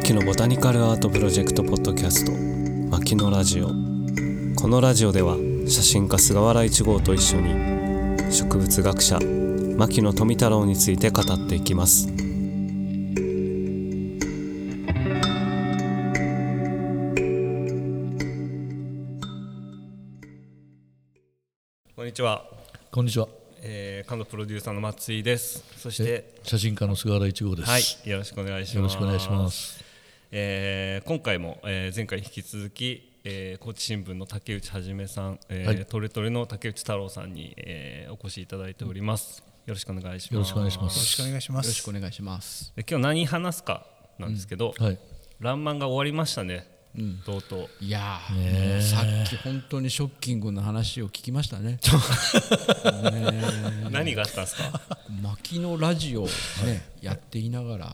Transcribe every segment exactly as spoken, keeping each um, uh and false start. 牧野ボタニカルアートプロジェクトポッドキャスト牧野ラジオ。このラジオでは写真家菅原一郷と一緒に植物学者牧野富太郎について語っていきます。こんにちは。こんにちは。えー、QANDOプロデューサーの松井です。そして写真家の菅原一郷です。はい、よろしくお願いします。よろしくお願いします。えー、今回も、えー、前回引き続き、えー、高知新聞の竹内はじめさん、えーはい、トレトレの竹内太郎さんに、えー、お越しいただいております。よろしくお願いします。よろしくお願いします。よろしくお願いします。よろしくお願いします。今日何話すかなんですけど、うんはい、らんまんが終わりましたね。うん、とうとういやー、ね、さっき本当にショッキングな話を聞きました ね, ね何があったんですか。牧野ラジオ、ね、やっていながら、ね、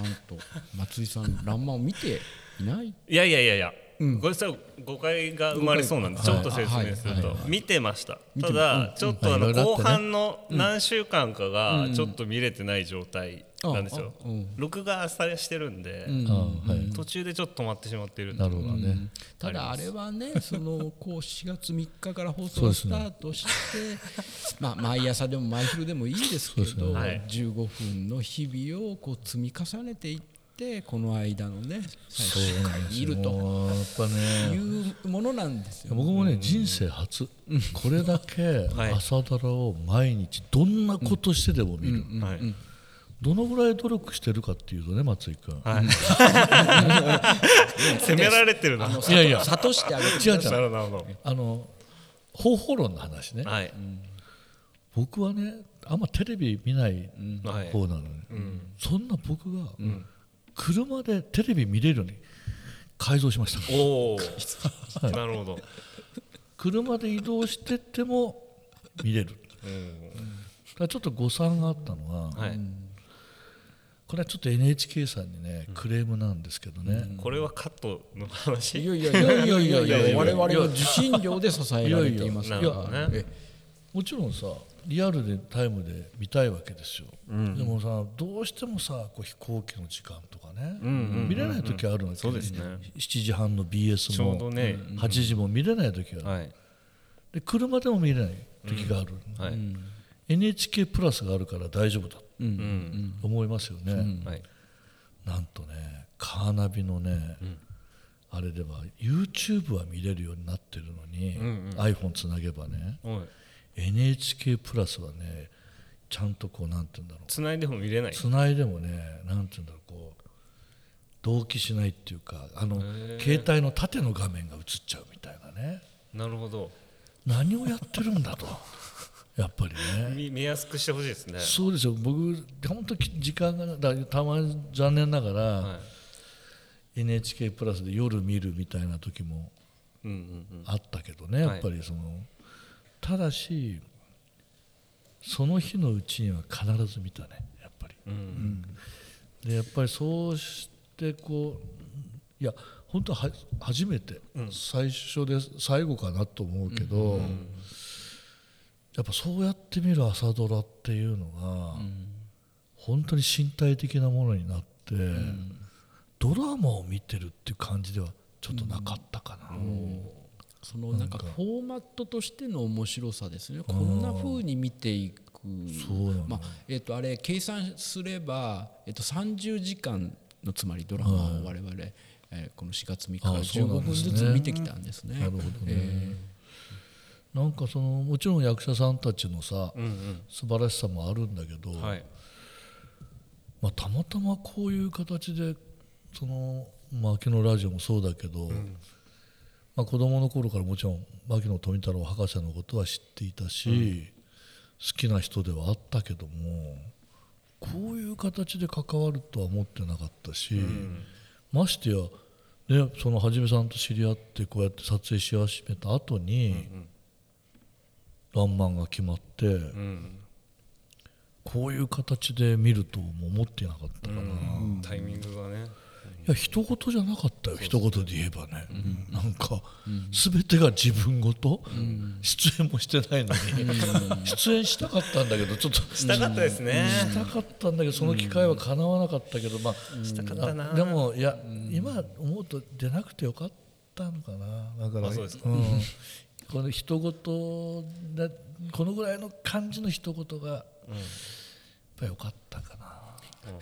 なんと松井さんらんまんを見ていない。いやいやいやいや、うん、ご誤解が生まれそうなんでちょっと説明すると、はい、見てました。ただちょっとあの後半の何週間かがちょっと見れてない状態なんですよ。録画されしてるんで、うんはい、途中でちょっと止まってしまっているんだろうな、ねうん、ただあれはねそのこうしがつみっかから放送スタートして、ねまあ、毎朝でも毎週でもいいですけど、ねはい、じゅうごふんの日々をこう積み重ねていってでこの間のねそういるとやっぱ、ね、いうものなんですよ。僕もね、うん、人生初これだけ朝ドラを毎日どんなことしてでも見る、うんうんはい、どのぐらい努力してるかっていうとね松井君、はい、責められてるな。いやいや諭してあげてください。違う違うあの方法論の話ね、はいうん、僕はねあんまテレビ見ない方なのに、はいうん、そんな僕が、うん車でテレビ見れるように改造しました。お、はい、なるほど。車で移動してても見れる。うん、ちょっと誤算があったのは、はい、これはちょっと エヌエイチケー さんにね、うん、クレームなんですけどね、うん。これはカットの話。いやいやいやいやいやいや。いや我々は受信料で支えられていますから。いやいやね、もちろんさ。リアルでタイムで見たいわけですよ、うん、でもさどうしてもさこう飛行機の時間とかね、うんうんうんうん、見れない時あるわけ、そうですね、しちじはんの ビーエス もちょうど、ね、はちじも見れない時がある、うんはい、で車でも見れない時がある、うんはいうん、エヌエイチケー プラスがあるから大丈夫だと思いますよね、うんうんうんはい、なんとねカーナビのね、うん、あれでは YouTube は見れるようになってるのに、うんうん、iPhone つなげばね、うん、エヌエイチケー プラスはねちゃんとこうなんていうんだろう繋いでも見れない繋いでもねなんていうんだろうこう同期しないっていうかあの携帯の縦の画面が映っちゃうみたいなね。なるほど。何をやってるんだとやっぱりね 見, 見やすくしてほしいですね。そうですよ。僕本当時間がだたまに残念ながら、はい、エヌエイチケー プラスで夜見るみたいな時もあったけどね、うんうんうん、やっぱりその、はいただしその日のうちには必ず見たねやっぱり、うんうん、でやっぱりそうしてこういや本当は初めて、うん、最初で最後かなと思うけど、うんうん、やっぱそうやって見る朝ドラっていうのが、うん、本当に身体的なものになって、うん、ドラマを見てるっていう感じではちょっとなかったかな、うんうんそのなんかフォーマットとしての面白さですね。こんな風に見ていく、まあえっとあれ計算すればえっとさんじゅうじかんのつまりドラマを我々えこのしがつみっかからじゅうごふんずつ見てきたんですね。なるほどね、えー、なんかそのもちろん役者さんたちのさ、うんうん、素晴らしさもあるんだけど、はいまあ、たまたまこういう形でその牧野ラジオもそうだけど、うんまあ、子供の頃からもちろん牧野富太郎博士のことは知っていたし、うん、好きな人ではあったけどもこういう形で関わるとは思ってなかったし、うん、ましてや、ね、そのはじめさんと知り合ってこうやって撮影し始めた後に、うんうん、らんまんが決まって、うん、こういう形で見るとも思ってなかったから、うんうん、タイミングがねいや人事じゃなかったよ、ね、一言で言えばね、うん、なんか、うん、全てが自分ごと、うん、出演もしてないのに、うん、出演したかったんだけどちょっとしたかったですね、したかったんだけどその機会はかなわなかったけど、まあ、したかったな。でもいや、うん、今思うと出なくてよかったのかな。だから、まあそうですね、うん、この一言だ、このぐらいの感じの一言がやっぱりよかったかな、うん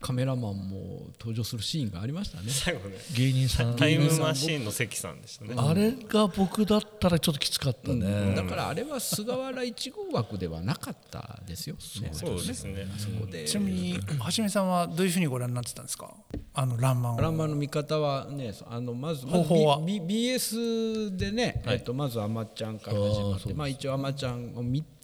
カメラマンも登場するシーンがありましたね。最後ね、芸人さん、タイムマシーンの関さんでしたね。あれが僕だったらちょっときつかったね、うん、だからあれは菅原いち号枠ではなかったですよね。そうですね。そこでちなみに橋見さんはどういうふうにご覧になってたんですか、あのランマンを。ランマンの見方はね、あのまず、まず B、方法は B、ビーエス でね、はい、えっと、まずあまちゃんから始まって、まあ、一応あまちゃんを見て、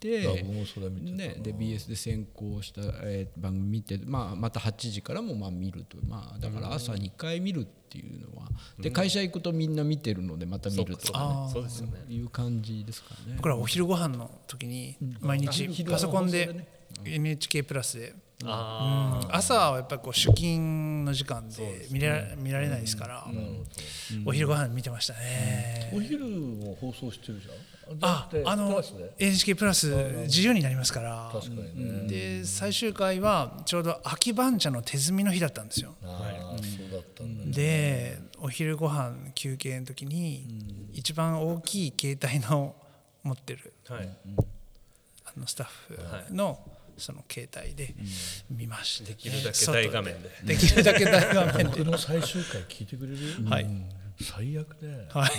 ね、で ビーエス で先行した、えー、番組見て、まあ、またはちじからもまあ見ると、まあ、だから朝にかい見るっていうのは、うん、で会社行くとみんな見てるのでまた見るとか、ね、そうですね、いう感じですかね。僕らお昼ご飯の時に毎日パソコンで エヌエイチケー プラスで、うん、朝はやっぱりこう出勤の時間で見られ、見られないですから、うん、お昼ご飯見てましたね、うん、お昼も放送してるじゃん。ああの エヌエイチケー プラス自由になりますから。確かに、ね、で最終回はちょうど秋番茶の手摘みの日だったんですよ。あ、そうだったんだ、ね、でお昼ご飯休憩の時に一番大きい携帯の持ってる、はい、あのスタッフのその携帯で見まして、できるだけ大画面で、できるだけ大画面で僕の最終回聞いてくれる、はい、最悪で、ね、はい、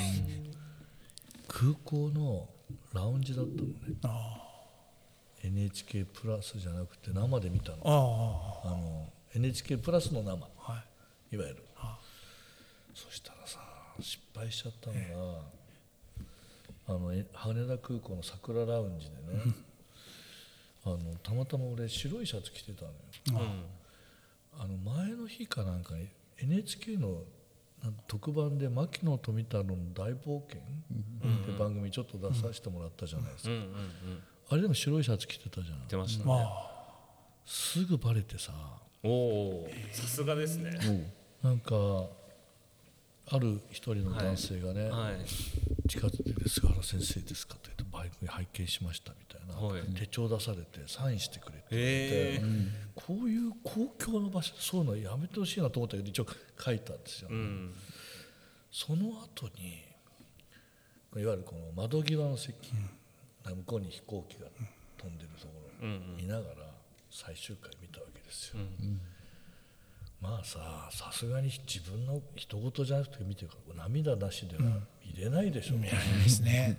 空港のラウンジだったのね。あ エヌエイチケー プラスじゃなくて生で見たの。ああの エヌエイチケー プラスの生、はい、いわゆる、はあ、そしたらさ失敗しちゃったのが、あの羽田空港の桜ラウンジでねあのたまたま俺白いシャツ着てたのよ。ああ、あの前の日かなんか エヌエイチケー の特番で牧野富太郎の大冒険って番組ちょっと出させてもらったじゃないですか。あれでも白いシャツ着てたじゃん。着てましたね、まあ、すぐバレてさ。お、さすがですね。なんかある一人の男性がね、はいはい、地下鉄で菅原先生ですかと言ってバイクに拝見しましたみたいな、はい、手帳出されてサインしてくれって言って、えー、こういう公共の場所そういうのやめてほしいなと思ったけど一応書いたんですよ、うん、その後にいわゆるこの窓際の席、うん、向こうに飛行機が飛んでるところを見ながら最終回見たわけですよ、うんうん、まあさ、さすがに自分の一言じゃなくて見てるから涙なしでは見れないでしょ、うん、見れないですね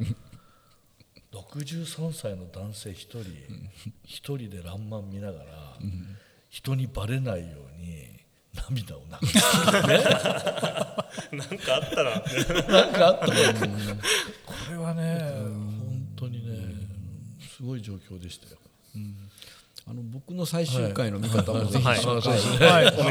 ろくじゅうさんさいの男性一人一人でらんまん見ながら、うん、人にバレないように涙を流すねなんかあったらなんかあったらこれはね本当にねすごい状況でしたよ、うん、あの僕の最終回の見方もぜひ紹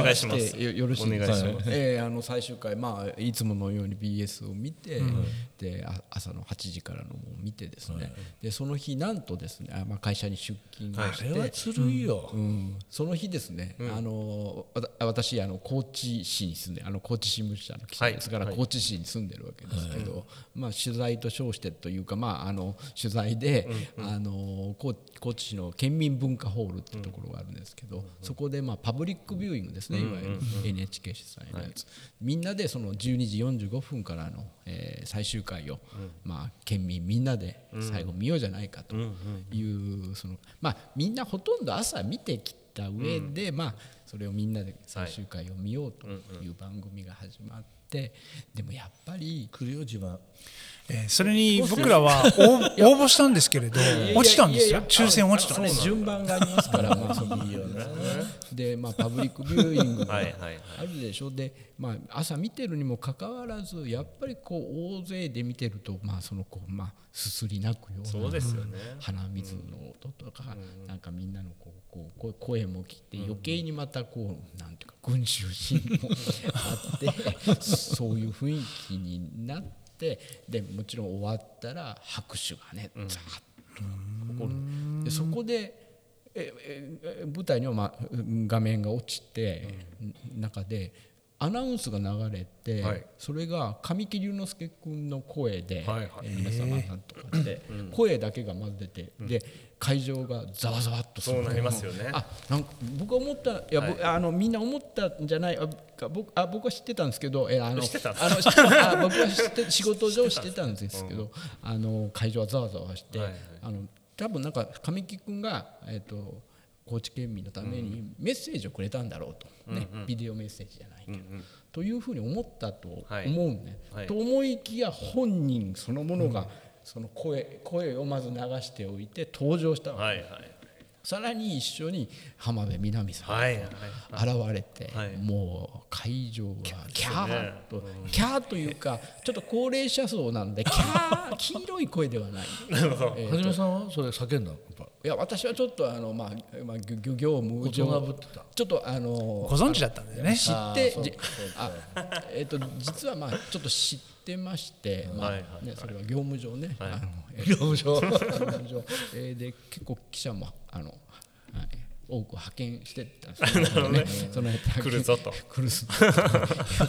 介してよろしいですか。えー、あの最終回、まあ、いつものように ビーエス を見て、うん、で朝のはちじからのも見てですね、はい、でその日なんとですね、まあ、会社に出勤をして、あれはつるいよ、うんうん、その日ですね、うん、あの私あの高知市に住んで、あの高知新聞社の記者ですから、はい、高知市に住んでるわけですけど、はい、まあ、取材と称してというか、まあ、あの取材で、うんうん、あの高知市の県民文化ホールってところがあるんですけど、うん、そこでまあパブリックビューイングですね、うん、いわゆる エヌエイチケー 主催のやつ、はい、みんなでそのじゅうにじよんじゅうごふんからの、えー、最終回を、うん、まあ、県民みんなで最後見ようじゃないかという、その、まあ、みんなほとんど朝見てきた上で、うん、まあ、それをみんなで最終回を見ようという番組が始まって、はい、でもやっぱり来るよ自慢。えー、それに僕らは応募したんですけれど落ちたんですよ。抽選落ちたんです。順番がありますからまあそのいいよねで、まあ、パブリックビューイングがあるでしょ。で、まあ、朝見てるにもかかわらずやっぱりこう大勢で見てると、まあ、そのこう、まあ、すすり泣くような、ね、鼻水の音とか、うん、なんかみんなのこうこう声も聞いて余計にまたこうなんていうか群衆心もあってそういう雰囲気になって、でもちろん終わったら拍手がねザーッと起こる、うん、でそこでええ舞台には、まあ、画面が落ちて、うん、中でアナウンスが流れて、はい、それが神木隆之介君の声で、はいはい、えー、皆様なんとかで、うん、声だけが混ぜて、うん、で会場がざわざわっとする。そうなりますよね。あ、なんか僕は思った、いや、はい、あのみんな思ったんじゃない、あ 僕, あ僕は知ってたんですけど、えー、あの知ってたんです、あのあ僕は知って仕事上知ってたんですけど、うん、あの会場はざわざわして、はいはい、あの多分なんか神木君が、えー、と高知県民のためにメッセージをくれたんだろうと、うんね、うんうん、ビデオメッセージじゃないけど、うんうん、というふうに思ったと思うね、はいはい、と思いきや本人そのものがその 声,、うん、声をまず流しておいて登場したわけ、はいはい、さらに一緒に浜辺美波さんが現れて、はいはいはい、もう会場はキャーと、キャーというかちょっと高齢者層なんでキャー黄色い声ではない。はじめさんはそれ叫んだの？いや、私はちょっとあの、まあまあ、業務上ちょっとあのご存知だったんだよね。知ってああ、えー、と実は、まあ、ちょっと知ってまして、まあね、それは業務上ね、はい、あのえー、業務上で結構記者もあの、はい、多く派遣してたんですよね。その来るぞと来るぞという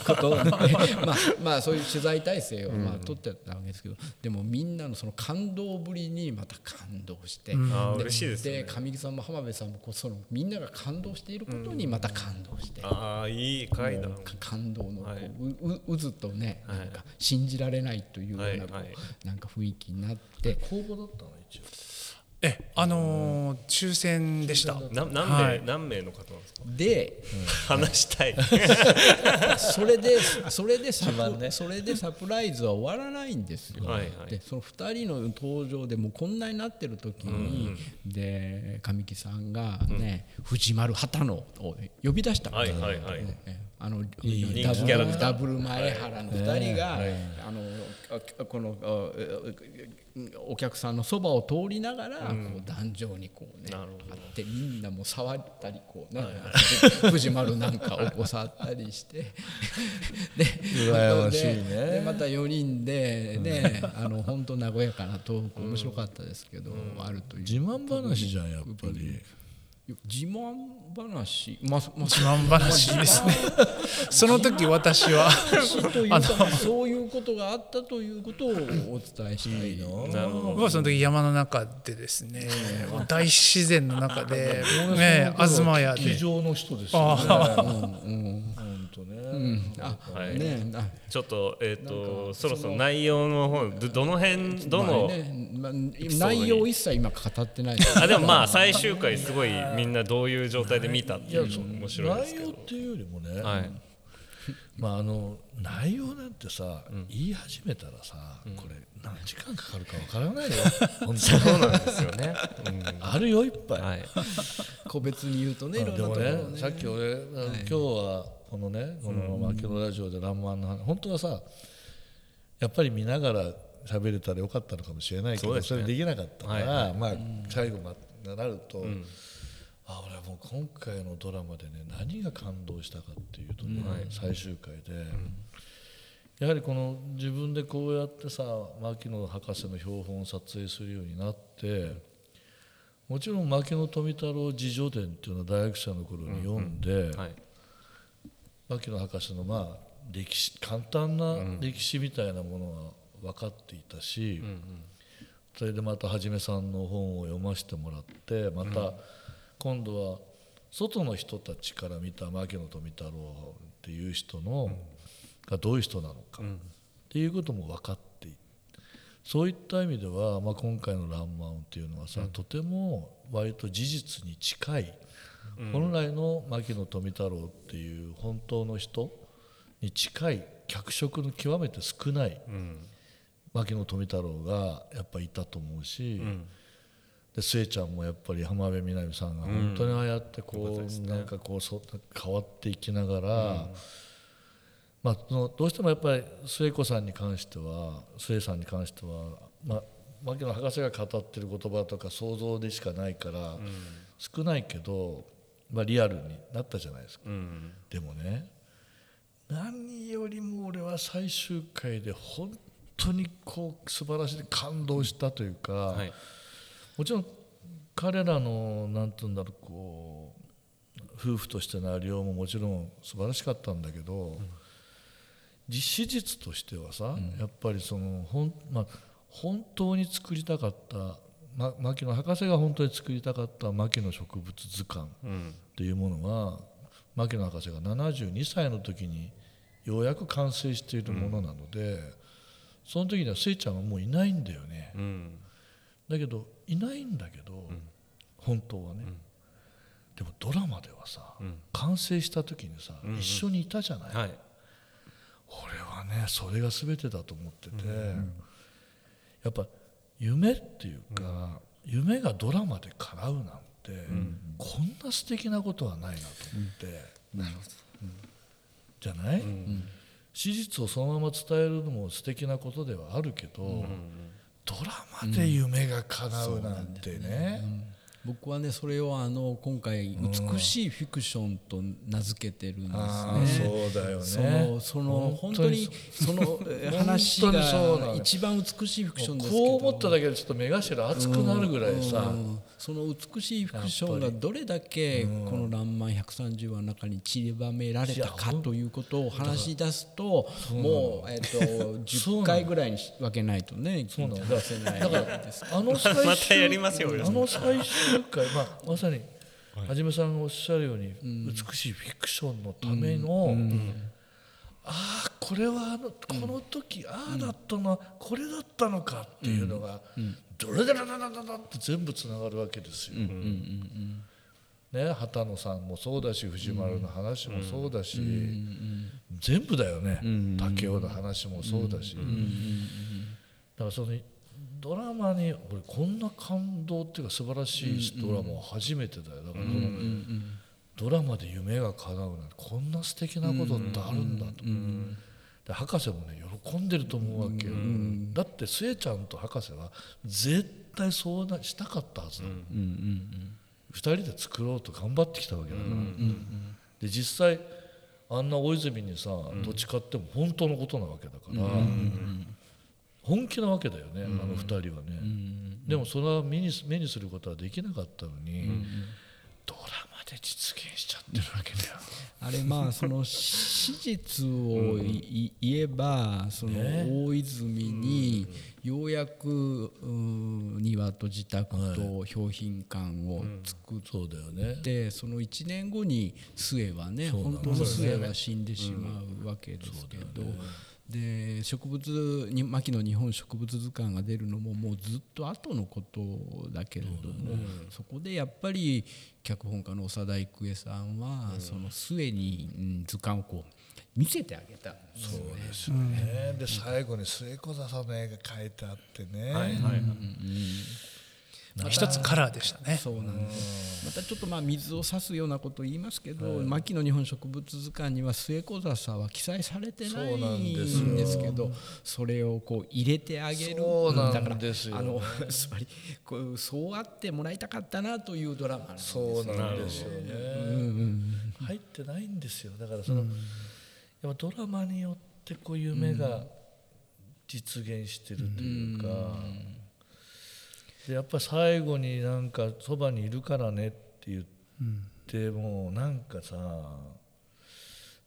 ことで、まあまあそういう取材体制をまあ取ってたわけですけど、でもみんなのその感動ぶりにまた感動して、うん、で嬉しいですね。で上木さんも浜辺さんもこうそのみんなが感動していることにまた感動して、うん、ああいい回だ。感動のこう、はい、う渦とね、なんか信じられないというような、はいはい、なんか雰囲気になって、はい、公募だったの一応。え、あのー、抽選でした。な、何名、はい、何名の方なんですか。で、うん、話したい。それでそれでサプ、ね、それでサプライズは終わらないんですよ。はいはい、で、そのふたりの登場でもうこんなになってる時に、うん、で神木さんがね、うん、藤丸畑野を呼び出した。はいはいはい。ね、あのダブルダブル前原のふたりが、はい、あのこのお客さんのそばを通りながら、うん、こう壇上にこうねあってみんなもう触ったりこうね、はい、藤丸なんかをこう触ったりしてで、羨ましいね。でまたよにんでね、うん、あの本当和やかなトーク面白かったですけど、うん、あるという自慢話じゃんやっぱり。自慢話、まま、自慢話ですね。その時私はあのそういうことがあったということをお伝えしたいの。なるほど。僕はその時山の中でですね、大自然の中でね、東屋で地上の人ですよね。ちょっと、えー、とそろそろ内容の方 ど, どの辺どの、まあねまあ、内容一切今語ってない で, あでもまあ最終回すごいみんなどういう状態で見たっていうのも面白いですけど、内容っていうよりもね、はい、まあ、あの内容なんてさ、うん、言い始めたらさ、うん、これ何時間かかるか分からないよ。本当にそうなんですよね。うん、あるよいっぱい、はい、個別に言うとね、いろんなところね。でもね、さっき俺、はい、今日はこのね、このマキロラジオでらんまんの話、本当はさ、やっぱり見ながら喋れたらよかったのかもしれないけど、そ,、ね、それできなかったから、はいはい、まあ、最後になると、うん、あ、俺はもう今回のドラマでね、何が感動したかっていうとね、うん、はい、最終回で、うん、やはりこの自分でこうやってさ、牧野博士の標本を撮影するようになって、もちろん牧野富太郎自叙伝っていうのは大学生の頃に読んで、うんうん、はい、牧野博士のまあ歴史、簡単な歴史みたいなものが分かっていたし、うんうん、それでまたはじめさんの本を読ませてもらって、また、うん、今度は外の人たちから見た牧野富太郎っていう人の、うん、がどういう人なのか、うん、っていうことも分かっている。そういった意味では、まあ、今回の「らんまん」っていうのはさ、うん、とても割と事実に近い、うん、本来の牧野富太郎っていう本当の人に近い、脚色の極めて少ない、うん、牧野富太郎がやっぱりいたと思うし。うん、スエちゃんもやっぱり浜辺美波さんが本当にああやってこうなんかこう変わっていきながら、まあどうしてもやっぱりスエ子さんに関してはスエさんに関してはまあ牧野博士が語ってる言葉とか想像でしかないから少ないけど、まあリアルになったじゃないですか。でもね、何よりも俺は最終回で本当にこう素晴らしい感動したというか、もちろん彼らのなんていうんだろう、こう夫婦としてのありようももちろん素晴らしかったんだけど、史実としてはさ、やっぱりそのほん、まあ、本当に作りたかった、ま、牧野博士が本当に作りたかった牧野植物図鑑っていうものは、牧野博士がななじゅうにさいの時にようやく完成しているものなので、その時にはせいちゃんはもういないんだよね、うん、だけどいないんだけど、うん、本当はね、うん、でもドラマではさ、うん、完成した時にさ、うん、一緒にいたじゃない、はい、俺はねそれが全てだと思ってて、うん、やっぱ夢っていうか、うん、夢がドラマで叶うなんて、うん、こんな素敵なことはないなと思って、うん、なるほど、うん、じゃない？うんうん、史実をそのまま伝えるのも素敵なことではあるけど、うんうんうん、ドラマで夢が叶うなんてね、うん、そうなんだよね、うん、僕はねそれをあの今回美しいフィクションと名付けてるんですね、うん、そうだよね、その、その本当にその話が一番美しいフィクションですけど、こう思っただけでちょっと目頭熱くなるぐらいさ、うんうん、その美しいフィクションがどれだけこの「らんまんひゃくさんじゅうわ」の中に散りばめられたかということを話し出すと、もうえっとじゅっかいぐらいに分けないとね、そうなんだ、あの最終またやりますよ、あの最終回、まあまさにはじめさんがおっしゃるように、美しいフィクションのための、ああこれはあのこの時ああだったのこれだったのかっていうのがドラドラドラドラって全部つながるわけですよ、うんうんうんね、畑野さんもそうだし、藤丸の話もそうだし、うんうん、全部だよね、うんうん、竹雄の話もそうだし、うんうんうん、だからそのドラマに俺こんな感動っていうか素晴らしいドラマは初めてだよ、だから、うんうんうん、ドラマで夢が叶うなんてこんな素敵なことってあるんだと、うんうんうん博士もね喜んでると思うわけよ、うんうん、だってスエちゃんと博士は絶対そうしたかったはずだ、うんうんうん、ふたりで作ろうと頑張ってきたわけだから、うんうんうん、で実際あんな大泉にさどっちかっても本当のことなわけだから、うんうんうん、本気なわけだよね、うん、あのふたりはね、うんうん、でもそれは目に、目にすることはできなかったのに、うんうん、ドラマで実現しちゃってるわけだよあれまあその史実をい言えばその大泉にようやく庭と自宅と標品館を作ってそのいちねんごに末はね本当の末は死んでしまうわけですけど、で植物に牧野日本植物図鑑が出るのももうずっと後のことだけれども、そこでやっぱり脚本家の長田育恵さんはその末に図鑑をこう見せてあげたんですね。そうですね、うん、で最後に末子座さんの絵が描いてあってね、はいはいはい、うんま、一つカラーでしたね。そうなんです。またちょっとまあ水を差すようなことを言いますけど、はい、牧野日本植物図鑑には末子座さんは記載されてないんですけど、 そ, それをこう入れてあげる。そうなんですよ、だからあのつまりこうそうあってもらいたかったなというドラマなんですよね。そうなんですよね、うんうん、入ってないんですよ。だからその、うん、やっぱドラマによってこう夢が実現してるというか、うんうんでやっぱり最後になんかそばにいるからねって言ってもなんかさ、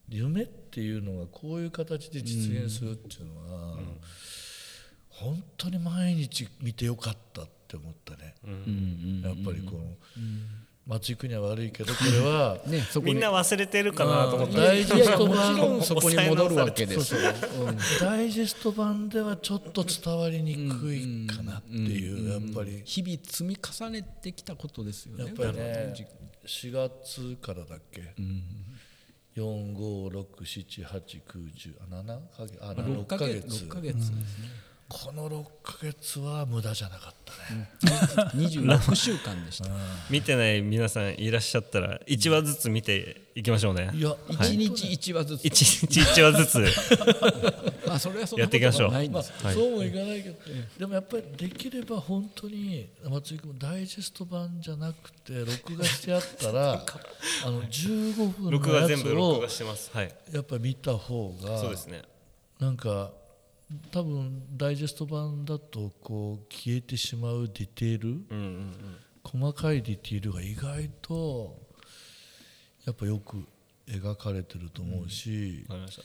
夢っていうのがこういう形で実現するっていうのは本当に毎日見てよかったって思ったね。やっぱりこの街行くには悪いけどこれはねそこみんな忘れてるかなと思ってダイジェスト版そこに戻るわけですよダイジェスト版ではちょっと伝わりにくいかなっていう、やっぱり日々積み重ねてきたことですよね。やっぱりねしがつからだっけよん、ご、ろく、しち、はち、きゅう、じゅう、ななかげつろっかげつですね。このろっかげつは無駄じゃなかったね、うん、にじゅうろくしゅうかんでした見てない皆さんいらっしゃったらいちわずつ見ていきましょうね。いや、はい、いちにちいちわずついちにちいちわずつまあそれはそんなことはないんです、まあ、そうもいかないけど、はい、でもやっぱりできれば本当に松井君もダイジェスト版じゃなくて録画してあったらあのじゅうごふんのやつをやっぱり見た方が、そうですね、なんか多分ダイジェスト版だとこう消えてしまうディテール、うんうんうん、細かいディテールが意外とやっぱよく描かれてると思うし、うん、わかりまし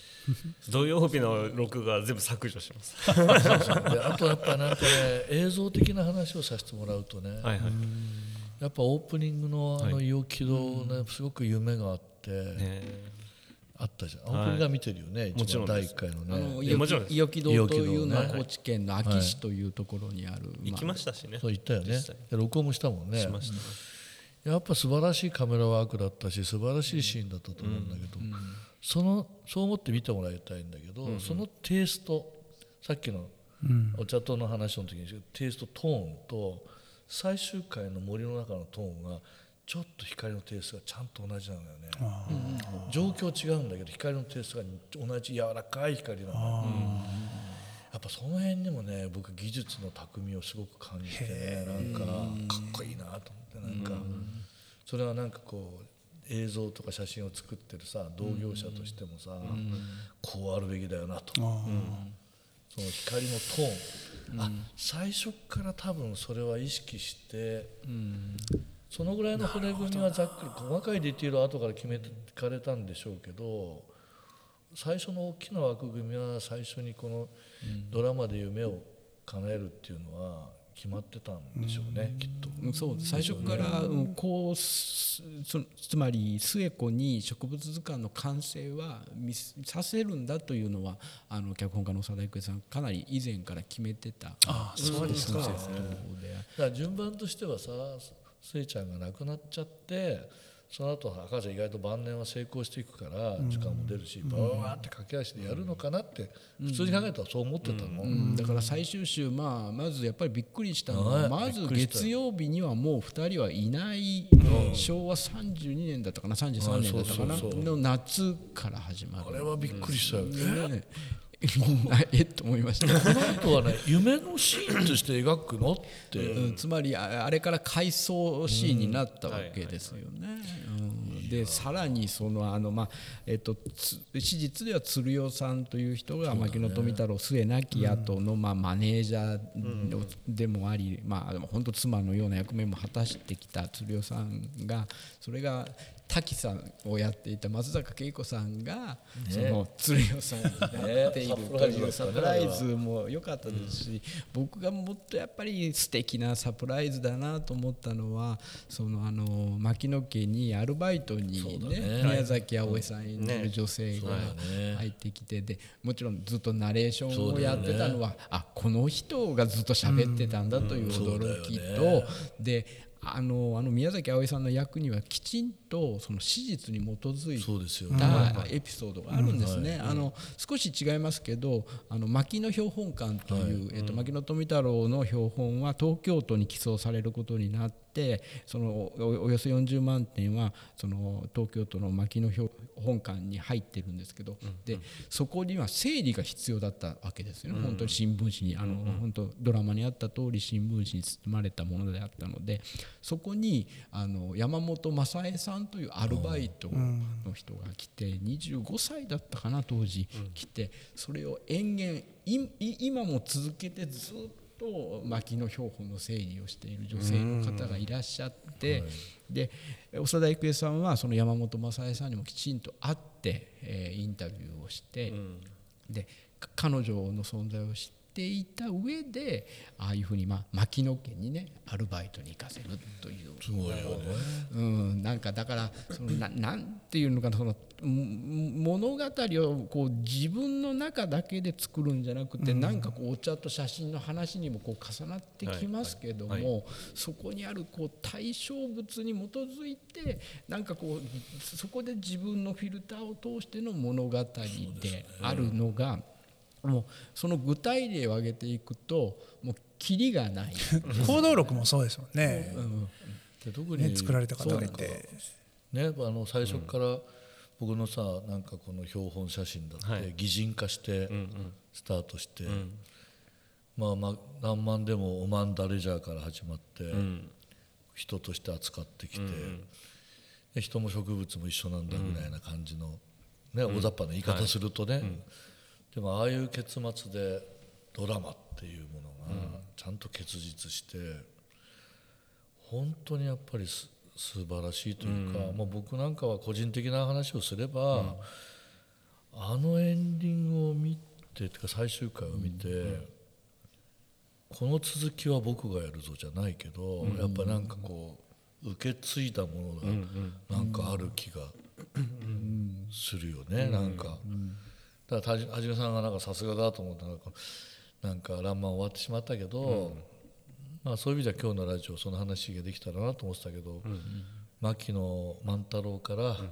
た土曜日の録画全部削除しますそうそうで、あとやっぱなんかね映像的な話をさせてもらうとね、はいはい、やっぱオープニングのあの陽気堂ね、はい、すごく夢があって、ね、あったじゃん、はい、オープニングは見てるよね、もちろんだいいっかいのね伊予木堂というのは高知県の安芸市というところにある、はいはい、行きましたしね、そう行ったよね、録音もしたもんね、しました、うんやっぱ素晴らしいカメラワークだったし素晴らしいシーンだったと思うんだけど、うん、そのそう思って見てもらいたいんだけど、うんうん、そのテイストさっきのお茶との話の時にテイストトーンと最終回の森の中のトーンがちょっと光のテイストがちゃんと同じなんだよね、うん、状況違うんだけど光のテイストが同じ柔らかい光なんだよね、やっぱその辺にもね僕技術の巧みをすごく感じて、ね、なんかかっこいいなと思って、なんかそれはなんかこう映像とか写真を作ってるさ同業者としてもさこうあるべきだよなと、うん、その光のトーン、あ最初から多分それは意識して、うん、そのぐらいの骨組みはざっくり細かいディティールは後から決めてかれたんでしょうけど、最初の大きな枠組みは最初にこのドラマで夢を叶えるっていうのは決まってたんでしょうね、うん、きっとそう最初から、うん、こうつまり末子に植物図鑑の完成は見させるんだというのはあの脚本家の長田郁恵さんかなり以前から決めてた。ああそうですか。だから順番としてはさ末ちゃんが亡くなっちゃってその後赤ちゃん意外と晩年は成功していくから時間も出るしバーって駆け足でやるのかなって普通に考えたらそう思ってたの、うんうんうん、だから最終週、まあ、まずやっぱりびっくりしたのはまず月曜日にはもうふたりはいない、うん、昭和さんじゅうにねんだったかなさんじゅうさんねんだったかなの夏から始まる。あれはびっくりしたよねえっと思いましたこの後はね夢のシーンとして描くのって、うん、つまりあれから回想シーンになったわけですよね。でさらにそのあのまあえっと史実では鶴代さんという人が牧野富太郎末亡き後のまあマネージャーでもあり、まあでも本当妻のような役目も果たしてきた鶴代さんが、それが滝さんをやっていた松坂慶子さんがその鶴代さんになっているというサプライズも良かったですし、僕がもっとやっぱり素敵なサプライズだなと思ったのはそのあの牧野家にアルバイトにね宮崎あおいさんになる女性が入ってきて、でもちろんずっとナレーションをやってたのはあこの人がずっと喋ってたんだという驚きと、であの、あの宮崎あおいさんの役にはきちんとその史実に基づいたエピソードがあるんですね。あの少し違いますけどあの牧野標本館という、はいえっと、牧野富太郎の標本は東京都に寄贈されることになって、その お, およそよんじゅうまんてんはその東京都の牧野標本館に入ってるんですけど、でそこには整理が必要だったわけですよね。本当に新聞紙にあの本当ドラマにあった通り新聞紙に包まれたものであったので、そこにあの山本正恵さんというアルバイトの人が来てにじゅうごさいだったかな当時来て、それを延々今も続けてずっと牧野標本の整理をしている女性の方がいらっしゃって、で長田郁恵さんはその山本正恵さんにもきちんと会って、えー、インタビューをして、で彼女の存在を知ってていた上でああいうふうに、まあ、牧野家にねアルバイトに行かせるというすごいよね、うん、なんかだからその な, なんていうのかなその物語をこう自分の中だけで作るんじゃなくて、うん、なんかこうお茶と写真の話にもこう重なってきますけども、はいはいはい、そこにあるこう対象物に基づいてなんかこうそこで自分のフィルターを通しての物語であるのが、もうその具体例を挙げていくともうキリがない行動録もそうですもんね、うん、で特にね作られた方がいて、ね、あの最初から僕のさなんかこの標本写真だって擬人化してスタートして、はいうんうん、まあ何万でもおまんだレジャーから始まって、うん、人として扱ってきて、うん、で人も植物も一緒なんだみたいな感じの、ねうん、大雑把な言い方するとね、はいうんでもああいう結末でドラマっていうものがちゃんと結実して、本当にやっぱり素晴らしいというか、うん、もう僕なんかは個人的な話をすれば、うん、あのエンディングを見てとか最終回を見て、うんうん、この続きは僕がやるぞじゃないけど、うん、やっぱなんかこう受け継いだものがなんかある気がするよね、うん、なんか、うん、だからはじめさんがなんかさすがだと思ったらなんからんまん終わってしまったけど、うんまあ、そういう意味では今日のラジオその話ができたらなと思ってたけど、うん、牧野万太郎から、うん、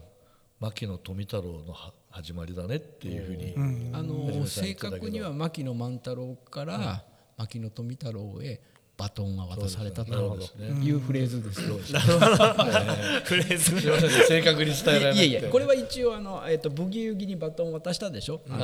牧野富太郎の始まりだねっていうふうに、うんあのー、正確には牧野万太郎から、うん、牧野富太郎へバトンが渡されたというフレーズですよ、ね、フレーズ正確に伝えられなくていやいやこれは一応あの、えー、とブギウギにバトン渡したでしょら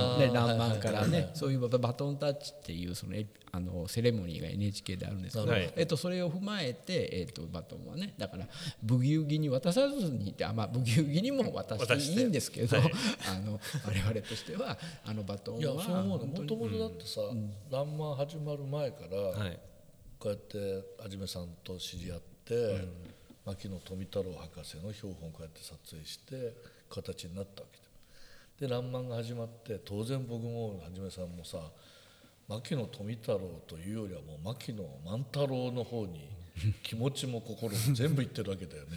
んまんからね、はいはい、そういうバトンタッチっていうそのあのセレモニーが エヌエイチケー であるんですけど、はいえー、とそれを踏まえて、えー、とバトンはねだからブギウギに渡さずにってあ、まあ、ブギウギにも渡していいんですけど、はい、あの我々としてはあのバトンはもともとだってさらんまん始まる前から、はいこうやってはじめさんと知り合って、うん、牧野富太郎博士の標本をこうやって撮影して形になったわけでらんまんが始まって当然僕もはじめさんもさ牧野富太郎というよりはもう牧野万太郎の方に気持ちも心も全部いってるわけだよね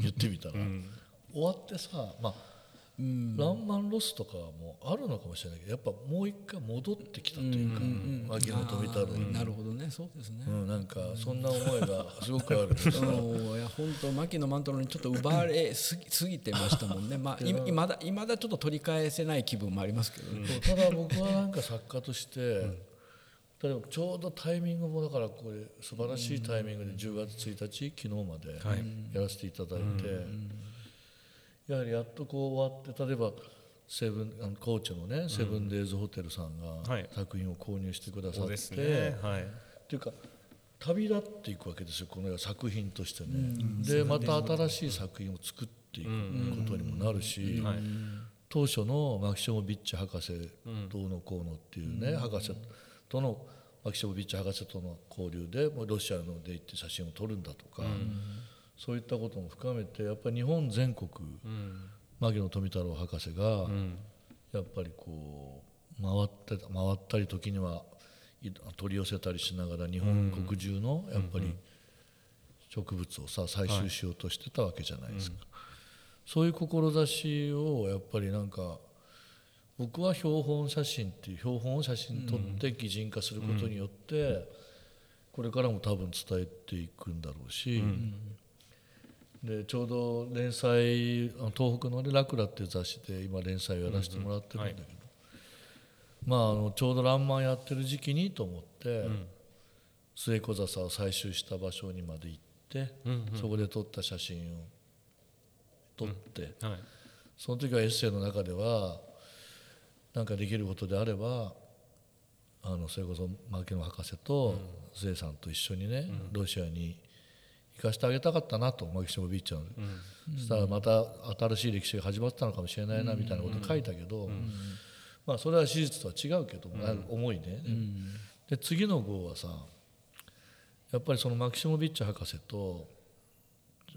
言ってみたら、うん、終わってさまあうん、らんまんロスとかはもうあるのかもしれないけどやっぱもう一回戻ってきたというか牧野富太郎なるほどねそうですね、うん、なんかそんな思いがすごくあるいや本当牧野万太郎にちょっと奪われすぎ、すぎてましたもんね、まあ、い, いまだいまだちょっと取り返せない気分もありますけど、ね、ただ僕はなんか作家として、うん、例えばちょうどタイミングもだからこれ素晴らしいタイミングでじゅうがつついたち昨日までやらせていただいて、はいうんやはりやっとこう終わって例えばセブンあの高知のね、うん、セブンデイズホテルさんが作品を購入してくださって、はいそうですねはい、っていうか旅立っていくわけですよこの作品としてね、うん、でまた新しい作品を作っていくことにもなるし、うんはい、当初のマキシモヴィッチ博士どうのこうのっていうね、うん、博士とのマキシモヴィッチ博士との交流でもうロシアので行って写真を撮るんだとか、うんそういったことも含めてやっぱり日本全国、うん、牧野富太郎博士がやっぱりこう回って回ったり時には取り寄せたりしながら日本国中のやっぱり植物をさ採集しようとしてたわけじゃないですか、はい、そういう志をやっぱりなんか僕は標本写真っていう標本を写真撮って擬人化することによってこれからも多分伝えていくんだろうし、うんでちょうど連載東北の、ね、ラクラっていう雑誌で今連載をやらせてもらってるんだけど、うんはいまあ、あのちょうどらんまんやってる時期にと思って、うん、スエコザサを採集した場所にまで行って、うんうん、そこで撮った写真を撮って、うんはい、その時はエッセイの中では何かできることであればあのそれこそ牧野博士とスエさんと一緒にね、うん、ロシアに行かせてあげたかったなとマキシモビーチの、うん、そしたらまた新しい歴史が始まったのかもしれないなみたいなことを書いたけど、うんまあ、それは史実とは違うけど、うん、重いね、うん、で次の号はさやっぱりそのマキシモビッチ博士と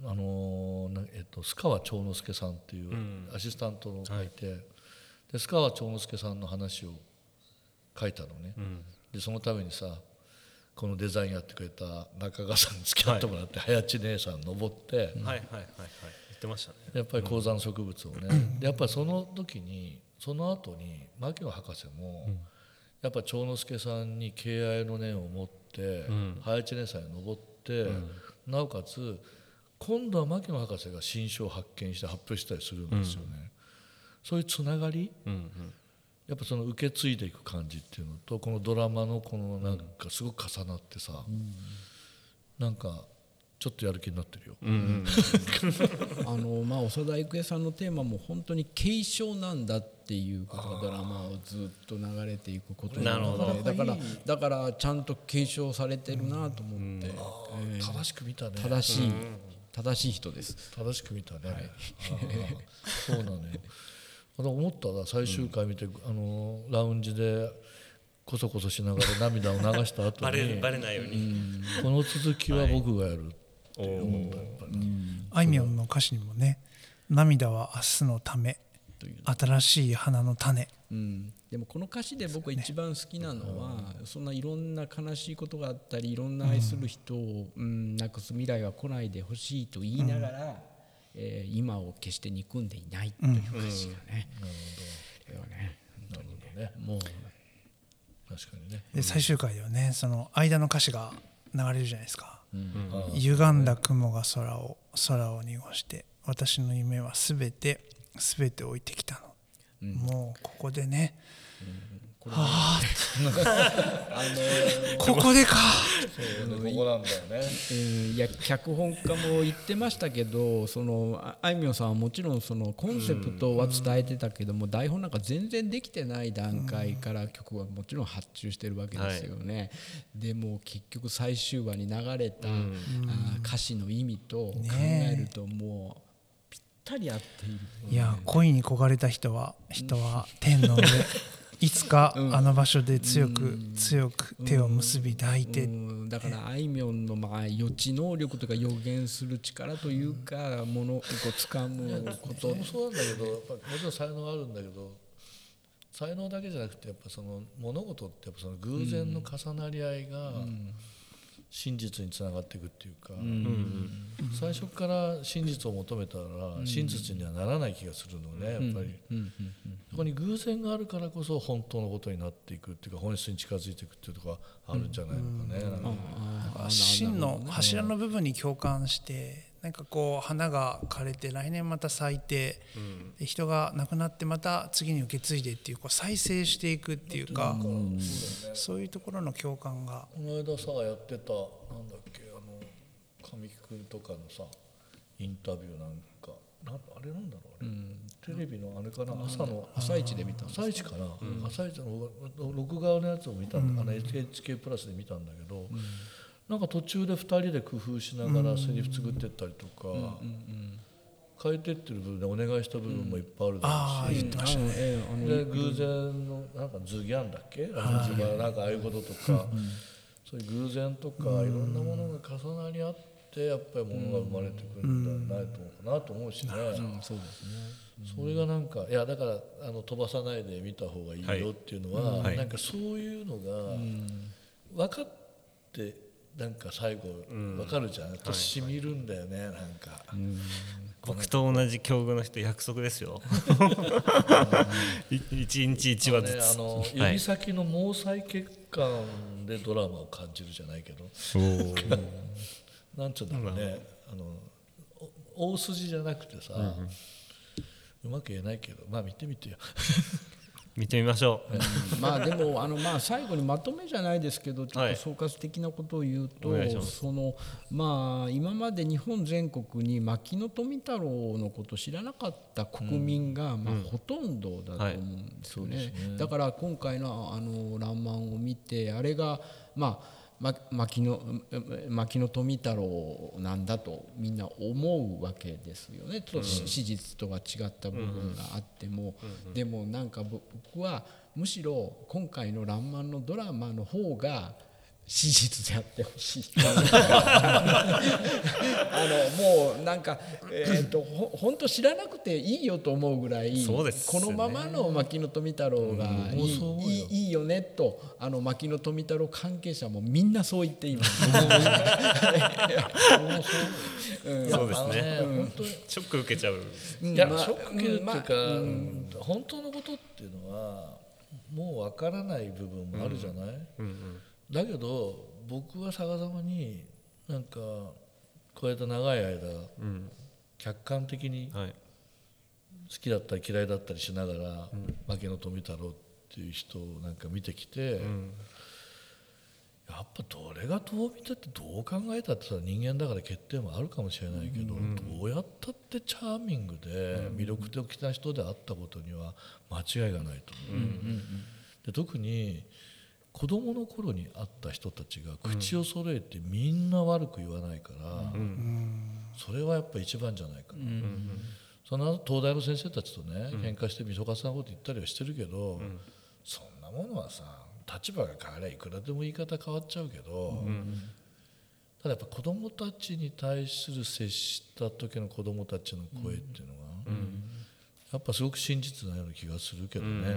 あの、えっと、須川長之介さんっていうアシスタントがいて、うんはい、で須川長之介さんの話を書いたのね、うん、でそのためにさこのデザインやってくれた中川さんに付き合ってもらって、はい、早知姉さん登って、うんはいはいはいはい、言ってましたねやっぱり高山植物をね、うん、でやっぱりその時にその後に牧野博士も、うん、やっぱ長之介さんに敬愛の念を持って、うん、早知姉さんに登って、うん、なおかつ今度は牧野博士が新種を発見して発表したりするんですよね、うん、そういうつながり、うんうんやっぱその受け継いでいく感じっていうのとこのドラマのこのなんかすごく重なってさ、うん、なんかちょっとやる気になってるよ、うんうん、あのまあ長田育恵さんのテーマも本当に継承なんだっていうことがドラマをずっと流れていくことなのでだからだからちゃんと継承されてるなと思って、うんうんえー、正しく見たね正しい、うん、正しい人です正しく見たね、はい、そうだね思ったら最終回見て、うん、あのラウンジでコソコソしながら涙を流した後にバレないように、うん、この続きは僕がやるっって思ったやっぱり、うん、あいみょんの歌詞にもね、涙は明日のためというね、新しい花の種、うん、でもこの歌詞で僕一番好きなのは、うん、そんないろんな悲しいことがあったりいろんな愛する人を、うんうん、なくす未来は来ないでほしいと言いながら、うんえー、今を決して憎んでいないという歌詞がね、うんうん、なるほど、ね、なるほどね、もう確かにね、で最終回ではね、その間の歌詞が流れるじゃないですか、うんうん、歪んだ雲が空を空を濁して私の夢はすべてすべて置いてきたの、うん、もうここでね、うん、これはあのここでかそう、ね、ここなんだよね、えー、いや脚本家も言ってましたけど、そのあいみょんさんはもちろんそのコンセプトは伝えてたけども、うん、台本なんか全然できてない段階から曲はもちろん発注してるわけですよね、うん、でも結局最終話に流れた、うん、歌詞の意味と考えるともう、ねたり合っている、いや恋に焦がれた人は人は天の上いつかあの場所で強く、うん、強く手を結び抱いて、うんうん、だからあいみょんのまあ予知能力とか予言する力というか、うん、ものを掴むこともそうなんだけど、やっぱもちろん才能あるんだけど、才能だけじゃなくてやっぱその物事ってやっぱその偶然の重なり合いが、うんうん真実につながっていくっていうか、うん、最初から真実を求めたら真実にはならない気がするのね、うん、やっぱり、うん、そこに偶然があるからこそ本当のことになっていくっていうか本質に近づいていくっていうところがあるんじゃないのかね、うん、芯の柱の部分に共感してなんかこう花が枯れて来年また咲いて、うん、人が亡くなってまた次に受け継いでっていう、こう再生していくっていうか、うん、そういうところの共感が、この間さやってたなんだっけ、あの神木君とかのさインタビューなんかな、あれなんだろうあれ、うん、テレビのあれかな、うん、朝の朝一で見た、朝一かな、うん、朝一の録画のやつを見た、うん、あの エヌエイチケー プラスで見たんだけど、うんなんか途中でふたりで工夫しながらセリフ作ってったりとか、うんうんうん、変えてってる部分でお願いした部分もいっぱいあるだろうし、うん、あ言ってましたね、で偶然のなんかズギャンだっけ、あなんかああいうこととか、うん、そういう偶然とかいろんなものが重なり合ってやっぱりものが生まれてくるんじゃないとなと思うしね、うんうん、そうですね、それがなんかいやだからあの飛ばさないで見た方がいいよっていうのは、はい、なんかそういうのが分かってなんか最後わかるじゃん、うん、私染みるんだよね、はいはい、なんか、うん、僕と同じ境遇の人約束ですよ一日一話ずつ、ね、あの指先の毛細血管でドラマを感じるじゃないけどなんちゅうんだろうね、あの大筋じゃなくてさ、うん、うまく言えないけどまあ見てみてよ見てみましょうまあでもあのまあ最後にまとめじゃないですけどちょっと総括的なことを言うと、はい、そのまあ今まで日本全国に牧野富太郎のことを知らなかった国民がまあほとんどだと思うんですよね、うんはい、そうですね、だから今回のあのらんまんを見てあれがまあ牧野富太郎なんだとみんな思うわけですよね、うん、史実とは違った部分があっても、うんうん、でもなんか僕はむしろ今回のらんまんのドラマの方が史実であってほしいあのもうなんか、えー、とほんと知らなくていいよと思うぐらい、そうですね、このままの牧野富太郎がい い,、うん、い, い, いいよねとあの牧野富太郎関係者もみんなそう言っていますそうですね、うん、ショック受けちゃう、うん、いや、まあ、ショック受けるっていうか、うん、本当のことっていうのはもうわからない部分もあるじゃない、うんうんうん、だけど僕は逆さまになんかこうやって長い間客観的に好きだったり嫌いだったりしながら牧野富太郎っていう人をなんか見てきて、やっぱどれがどう見てってどう考えたって人間だから欠点もあるかもしれないけど、どうやったってチャーミングで魅力的な人であったことには間違いがないと思う。で特に子供の頃に会った人たちが口を揃えてみんな悪く言わないから、うん、それはやっぱ一番じゃないかな、うん、その東大の先生たちとね、うん、喧嘩してみそかさんこと言ったりはしてるけど、うん、そんなものはさ立場が変わりゃいくらでも言い方変わっちゃうけど、うん、ただやっぱ子どもたちに対する接した時の子どもたちの声っていうのは、うんうん、やっぱすごく真実なような気がするけどね、うんうん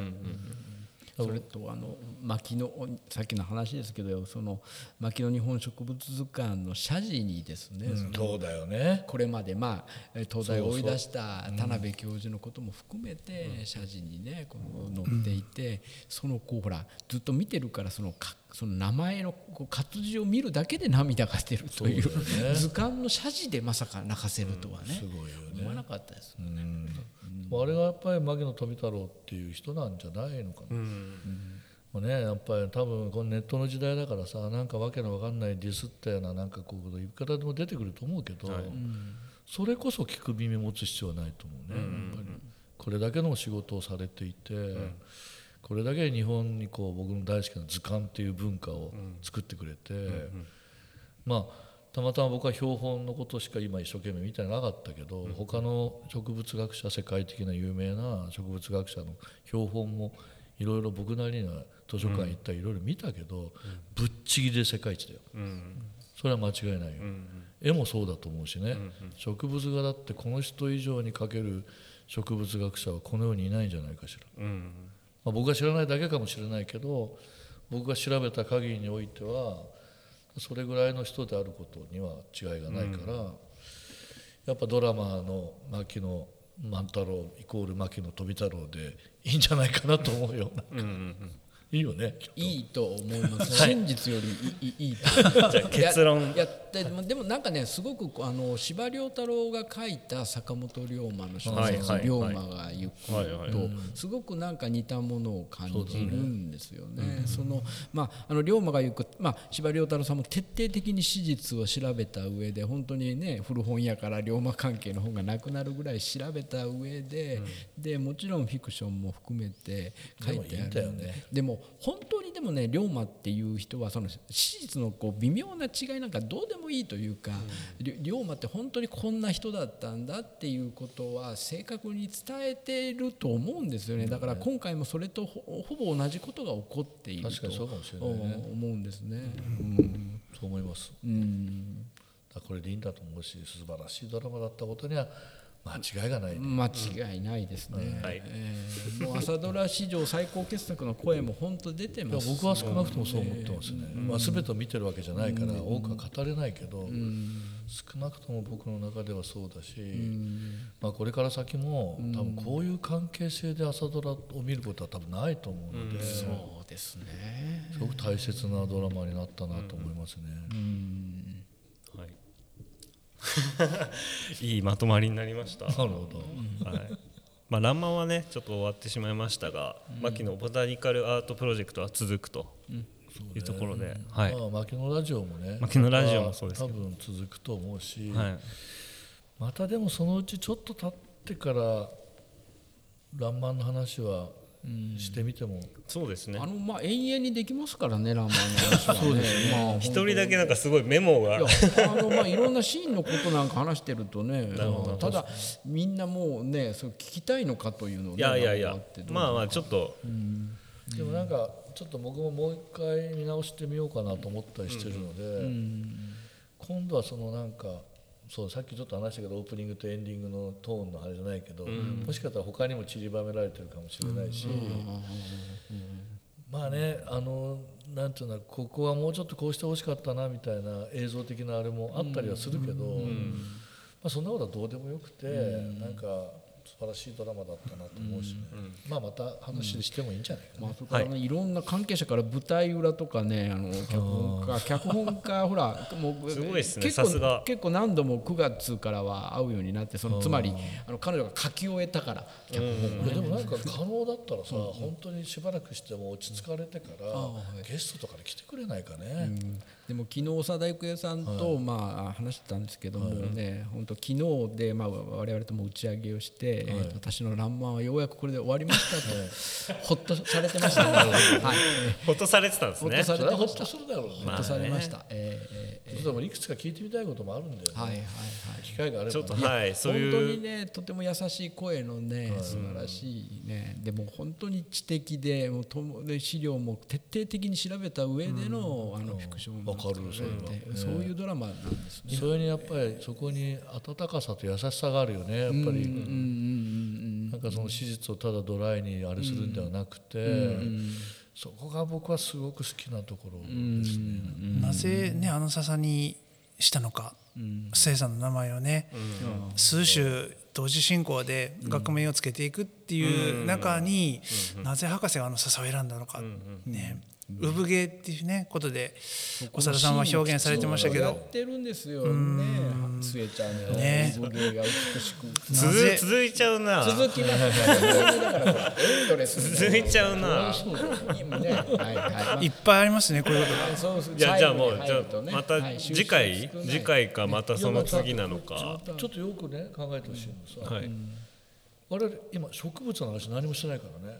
うん、それとあの牧野さっきの話ですけどその牧野日本植物図鑑の社寺にですね、うん、そうだよねこれまで、まあ、東大を追い出した田辺教授のことも含めて、うん、社寺にねこの載っていて、うん、そのこうほらずっと見てるからそのかその名前の活字を見るだけで涙が出るという図鑑の写字でまさか泣かせるとはね思わなかったですよね、うん、あれがやっぱり牧野富太郎っていう人なんじゃないのかな、うんうん、ねやっぱり多分このネットの時代だからさなんかわけのわかんないディスったようななんかこういう言い方でも出てくると思うけど、はいうん、それこそ聞く耳持つ必要はないと思うね、うん、やっぱりこれだけの仕事をされていて、うんこれだけ日本にこう僕の大好きな図鑑っていう文化を作ってくれて、うんうんうん、まあたまたま僕は標本のことしか今一生懸命見てなかったけど、うん、他の植物学者世界的な有名な植物学者の標本もいろいろ僕なりには図書館行ったりいろいろ見たけど、うん、ぶっちぎりで世界一だよ、うん、それは間違いないよ、うん、絵もそうだと思うしね、うん、植物画だってこの人以上に描ける植物学者はこの世にいないんじゃないかしら、うんまあ、僕が知らないだけかもしれないけど僕が調べた限りにおいてはそれぐらいの人であることには違いがないから、うん、やっぱドラマの牧野万太郎イコール牧野富太郎でいいんじゃないかなと思うよなんか、うんうん、いいよねいいと思います、はい、真実よりいい、いいとじゃあ結論やってでもなんかねすごくあの司馬遼太郎が書いた坂本龍馬の小説、はいはい、龍馬が行くと、はいはいはい、すごくなんか似たものを感じるんですよねその、まあ、あの龍馬が行く、まあ、司馬遼太郎さんも徹底的に史実を調べた上で本当にね古本屋から龍馬関係の本がなくなるぐらい調べた上で、うん、でもちろんフィクションも含めて書いてあるんで、でもいいんだよね、でも本当にでもね龍馬っていう人はその史実のこう微妙な違いなんかどうでもいいというか、うん、龍馬って本当にこんな人だったんだっていうことは正確に伝えていると思うんですよねだから今回もそれと ほ, ほぼ同じことが起こっていると思うんですね、うん、そう思います、うん、だこれでいいんだと思うし素晴らしいドラマだったことには間違いがない、ね、間違いないですね、うんはいえー、もう朝ドラ史上最高傑作の声も本当出てます、ね、僕は少なくともそう思ってますね、えーまあ、全てを見てるわけじゃないから多くは語れないけど、うん、少なくとも僕の中ではそうだし、うんまあ、これから先も多分こういう関係性で朝ドラを見ることは多分ないと思うので、うん、そうですねすごく大切なドラマになったなと思いますね、うんうんいいまとまりになりました。なるほど。はい。まあらんまんはねちょっと終わってしまいましたが、うん、牧野ボタニカルアートプロジェクトは続くというところで、うんねはいまあ、牧野ラジオもね、牧野ラジオもそうですけど、多分続くと思うし、はい、またでもそのうちちょっと経ってかららんまんの話は。してみても、うん、そうですねあの、まあ、永遠にできますからねらんまんの話はねそうですね、まあ、一人だけなんかすごいメモがいやあの、まあ、いろんなシーンのことなんか話してるとねただみんなもうねそれ聞きたいのかというのを、ね、いやいやいやまあまあちょっと、うん、でもなんかちょっと僕ももう一回見直してみようかなと思ったりしてるので、うんうん、今度はそのなんかそうさっきちょっと話したけどオープニングとエンディングのトーンのあれじゃないけど、うん、もしかしたら他にも散りばめられてるかもしれないし、うんうんうん、まあねあのなんていうのここはもうちょっとこうしてほしかったなみたいな映像的なあれもあったりはするけど、うんうんうんまあ、そんなことはどうでもよくて、うん、なんか素晴らしいドラマだったなと思うし、ねうんうんまあ、また話でしてもいいんじゃないかな、うんまあそこからねはい、いろんな関係者から舞台裏とかねあの脚本家脚本家ほらもうすごいですね結構さすが結構何度もくがつからは会うようになってそのつまりあの彼女が書き終えたから脚本、ねうん、でもなんか可能だったらさ、うん、本当にしばらくしても落ち着かれてから、うん、ゲストとかで来てくれないかね、うん、でも昨日長田郁恵さんと、はいまあ、話してたんですけどもね、はい、本当昨日で、まあ、我々とも打ち上げをしてえーはい、私のらんまんはようやくこれで終わりましたとほっとされてました、ねはい、ほっとされてたんですねほっとされてほっとするだろうねほっとされました、まあねえーえー、でもいくつか聞いてみたいこともあるんだよね、はいはいはい、機会があれば、ねちょっとはい、そういう本当にねとても優しい声のね素晴らしいね、うん、でも本当に知的でもう資料も徹底的に調べた上での、うん、あのフィクションのかる、それは、ね、そういうドラマなんですね。それにやっぱりそこに温かさと優しさがあるよね、やっぱり、うんうんうん、なんかその史実をただドライにあれするんではなくて、うんうん、そこが僕はすごく好きなところですね、うんうん、なぜねあの笹にしたのか、うん、生さんの名前をね、うん、数種同時進行で学名をつけていくっていう中に、うんうん、なぜ博士があの笹を選んだのか、うんうん、ね産毛っていうねことで長田さんは表現されてましたけど、やってるんですよね、スエちゃんの産毛が美しく、ね、続, 続いちゃうな続きます続いちゃうなう、ね、いっぱいありますねこういうことが。いやじゃあもうじゃあまた次回次回かまたその次なのかちょっとよくね考えてほしいのさ、はい、我々今植物の話何もしてないからね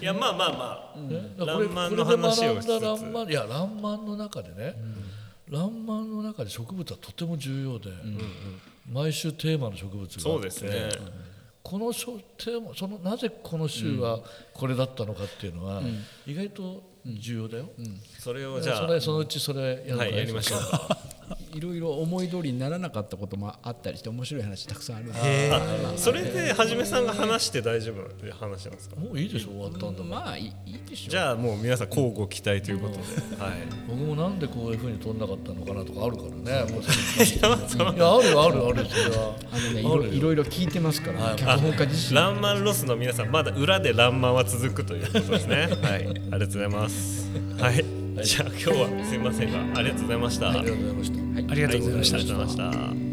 いやまあまあまあ、うん、らんまんの話をしつつ、いやらんまんの中でね、らんまんの中で植物はとても重要で、うんうん、毎週テーマの植物があって、そうですね、このテーマそのなぜこの週はこれだったのかっていうのは、うん、意外と重要だよ、うんうん、それをじゃあ そ, れそのうちそれやるから、はい、やりましょうかいろいろ思い通りにならなかったこともあったりして面白い話たくさんあるんで、それではじめさんが話して大丈夫なって話なんですか。もういいでしょ終わったんだ、うん、まあい い, いいでしょ。じゃあもう皆さん交互期待ということで、うんはい、僕もなんでこういう風に撮んなかったのかなとかあるからね、もういやあるあるあるそれはあの、ね、あるいろいろ聞いてますから、はい、脚本家自身ランマンロスの皆さんまだ裏でランマンは続くということですね、はい、ありがとうございます、はいじゃあ今日はすいませんがありがとうございました。ありがとうございました。ありがとうございました。